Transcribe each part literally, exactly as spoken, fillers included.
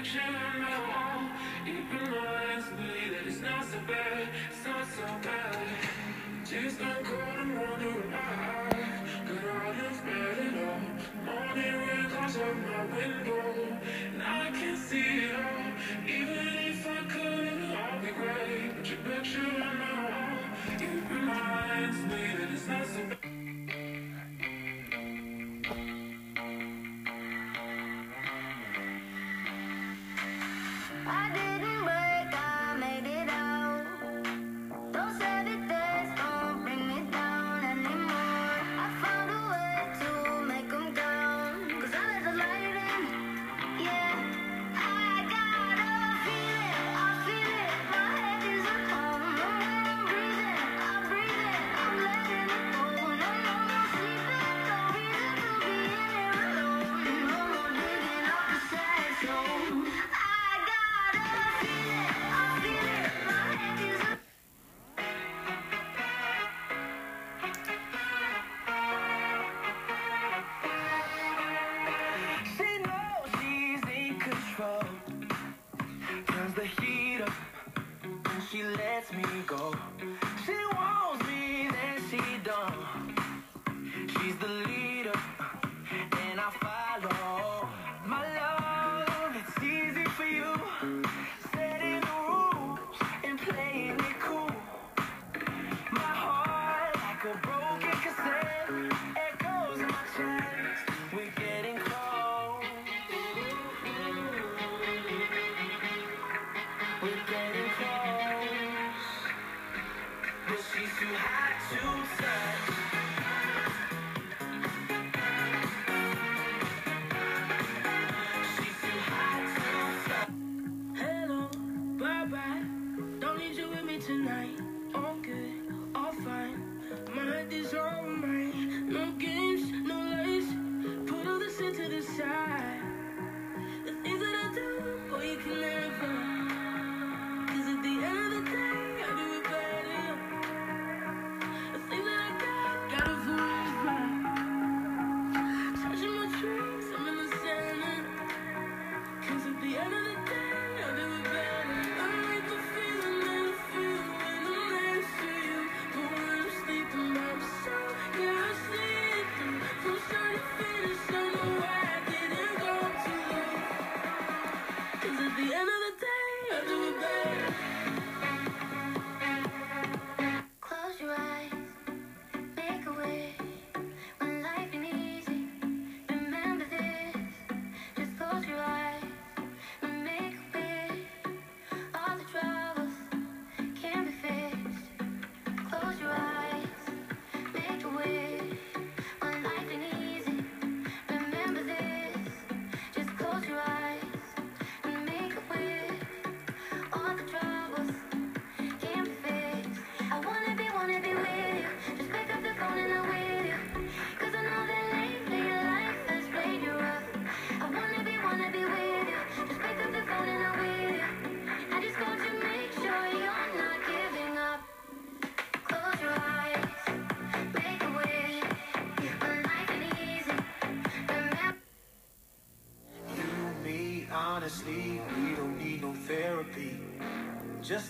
Just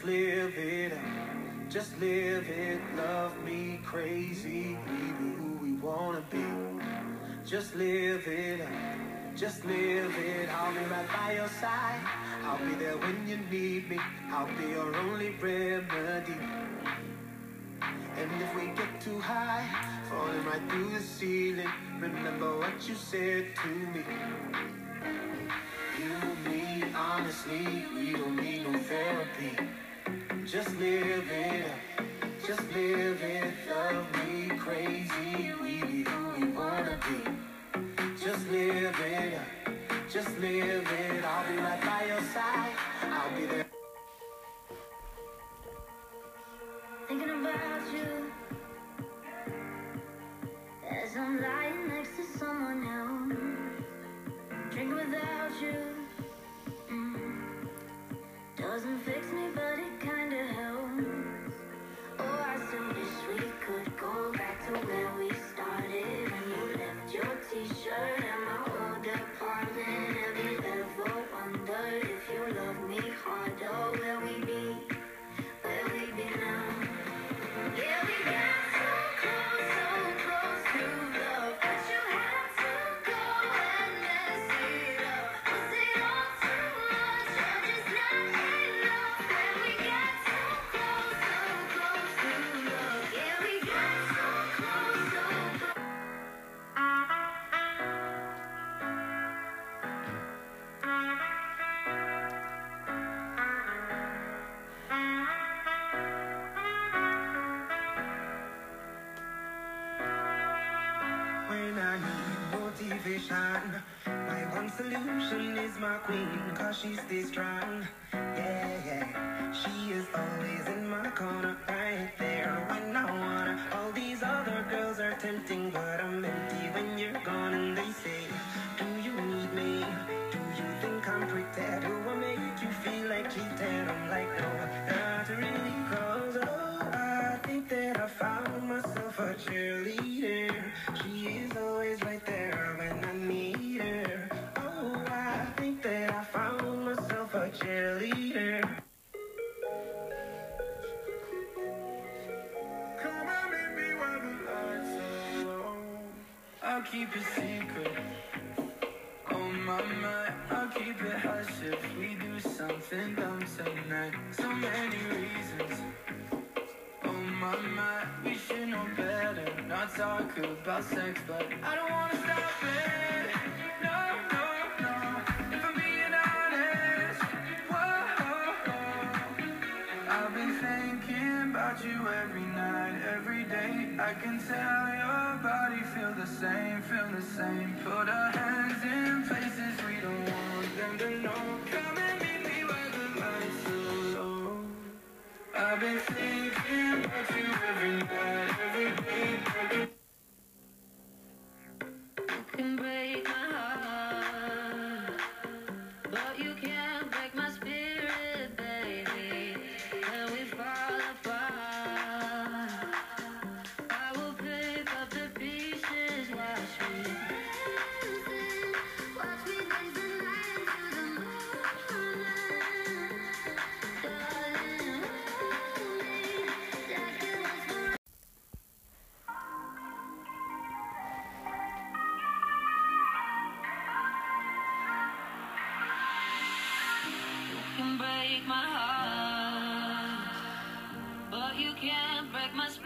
live it out, just live it, love me crazy, we be who we wanna be. Just live it out, just live it, I'll be right by your side, I'll be there when you need me, I'll be your only remedy. And if we get too high, falling right through the ceiling, remember what you said to me. You, me, honestly, we don't need no therapy. Just live it, just live it, love me crazy, we be who we wanna be. Just live it, just live it, I'll be right by your side, I'll be there. Thinking about you, as I'm lying next to someone else, drinking without you. Doesn't fix me, but it kinda helps. Oh, I still wish we could go back to where we started. When you left your t-shirt at my old apartment, have you ever wondered? man. My one solution is my queen, cause she stays strong. Yeah, yeah, she is always in my corner, right there when I wanna. All these other girls are tempting, but I'm empty when you're gone. And they say, do you need me? Do you think I'm pretend? Do I make you feel like cheating? I'm like, no, not really, cause oh, I think that I found myself a cheerleader. She is always right there when I need her. Oh, I think that I found myself a cheerleader. Come on, baby, why the lights are low? I'll keep it secret. On my mind, I'll keep it hush if we do something dumb tonight. So many reasons. On my mind, we should know better. Not talk about sex, but I don't wanna stop it. No, no, no. If I'm being honest, whoa. I've been thinking about you every night, every day. I can tell your body feel the same, feel the same. Put our hands in places we don't want them to know. Come and meet me where the lights are low. I've been thinking about you every night, every day. You can break my heart, but you can't break my spirit.